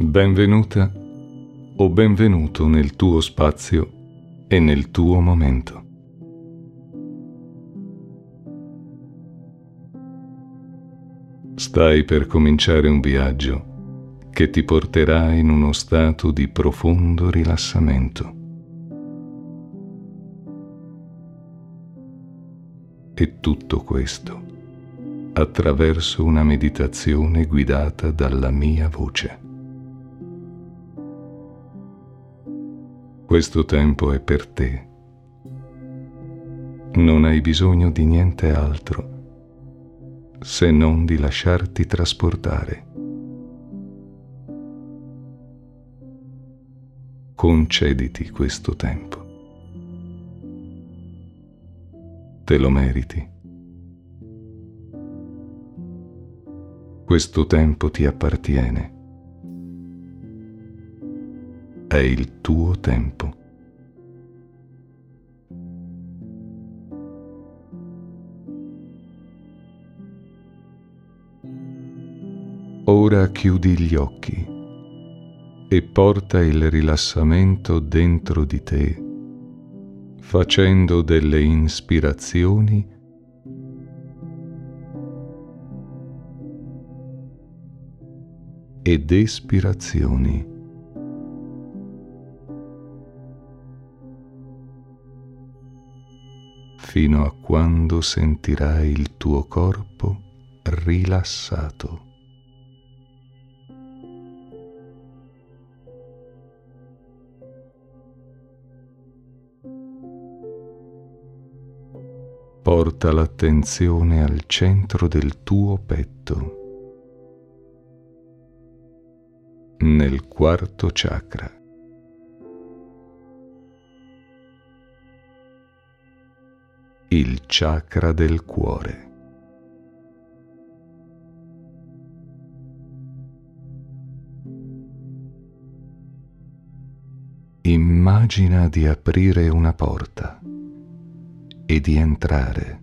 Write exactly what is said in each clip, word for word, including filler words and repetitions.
Benvenuta o benvenuto nel tuo spazio e nel tuo momento. Stai per cominciare un viaggio che ti porterà in uno stato di profondo rilassamento. E tutto questo attraverso una meditazione guidata dalla mia voce. Questo tempo è per te. Non hai bisogno di niente altro se non di lasciarti trasportare. Concediti questo tempo. Te lo meriti. Questo tempo ti appartiene. È il tuo tempo. Ora chiudi gli occhi e porta il rilassamento dentro di te, facendo delle inspirazioni ed espirazioni. Fino a quando sentirai il tuo corpo rilassato. Porta l'attenzione al centro del tuo petto, nel quarto chakra. Il chakra del cuore. Immagina di aprire una porta e di entrare.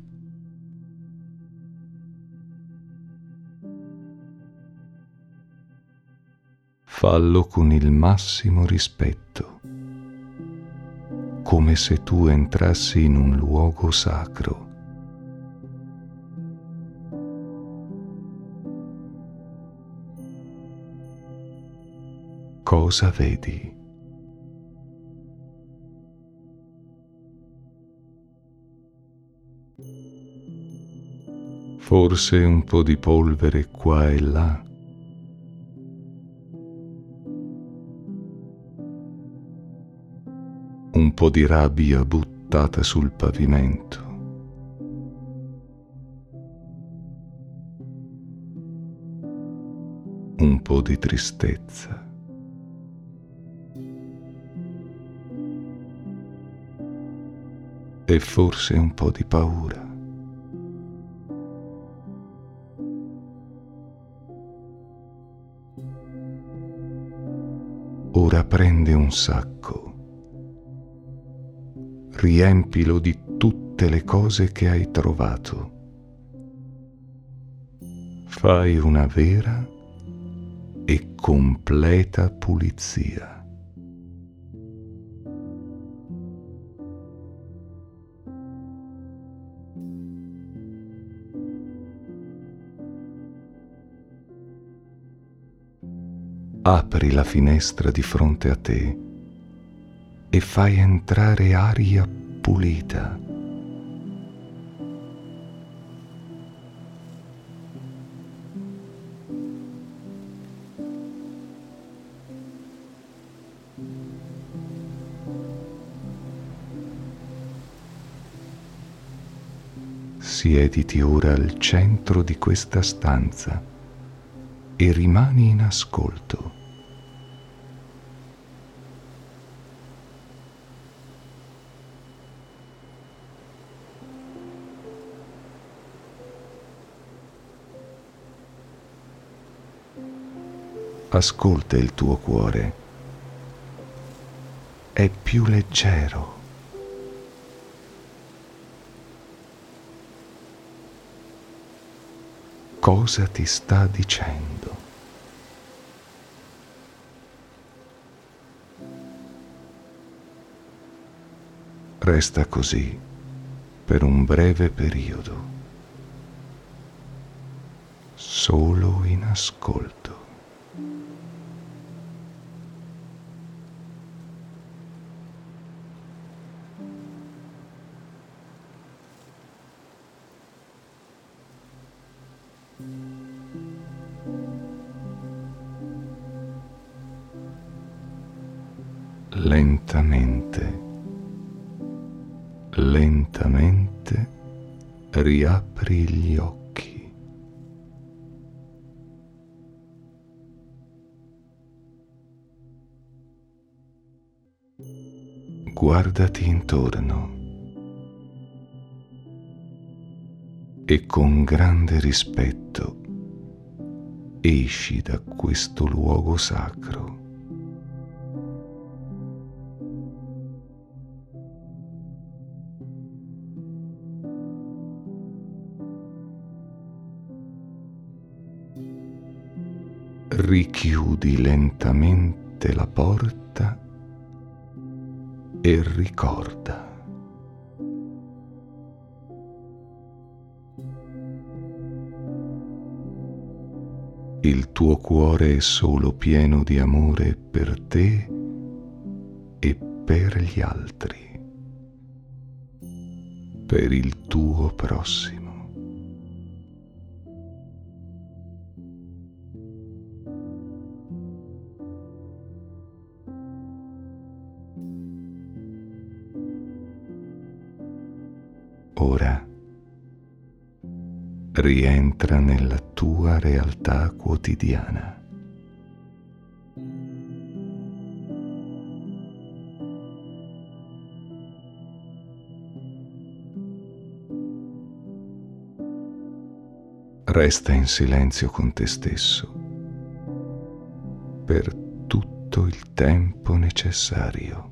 Fallo con il massimo rispetto, come se tu entrassi in un luogo sacro. Cosa vedi? Forse un po' di polvere qua e là. Un po' di rabbia buttata sul pavimento. Un po' di tristezza. E forse un po' di paura. Ora prende un sacco. Riempilo di tutte le cose che hai trovato. Fai una vera e completa pulizia. Apri la finestra di fronte a te e fai entrare aria pulita. Siediti ora al centro di questa stanza e rimani in ascolto. Ascolta il tuo cuore, è più leggero. Cosa ti sta dicendo? Resta così per un breve periodo, solo in ascolto. Lentamente, lentamente riapri gli occhi. Guardati intorno e con grande rispetto esci da questo luogo sacro. Richiudi lentamente la porta e ricorda. Il tuo cuore è solo pieno di amore per te e per gli altri, per il tuo prossimo. Ora rientra nella tua realtà quotidiana. Resta in silenzio con te stesso per tutto il tempo necessario.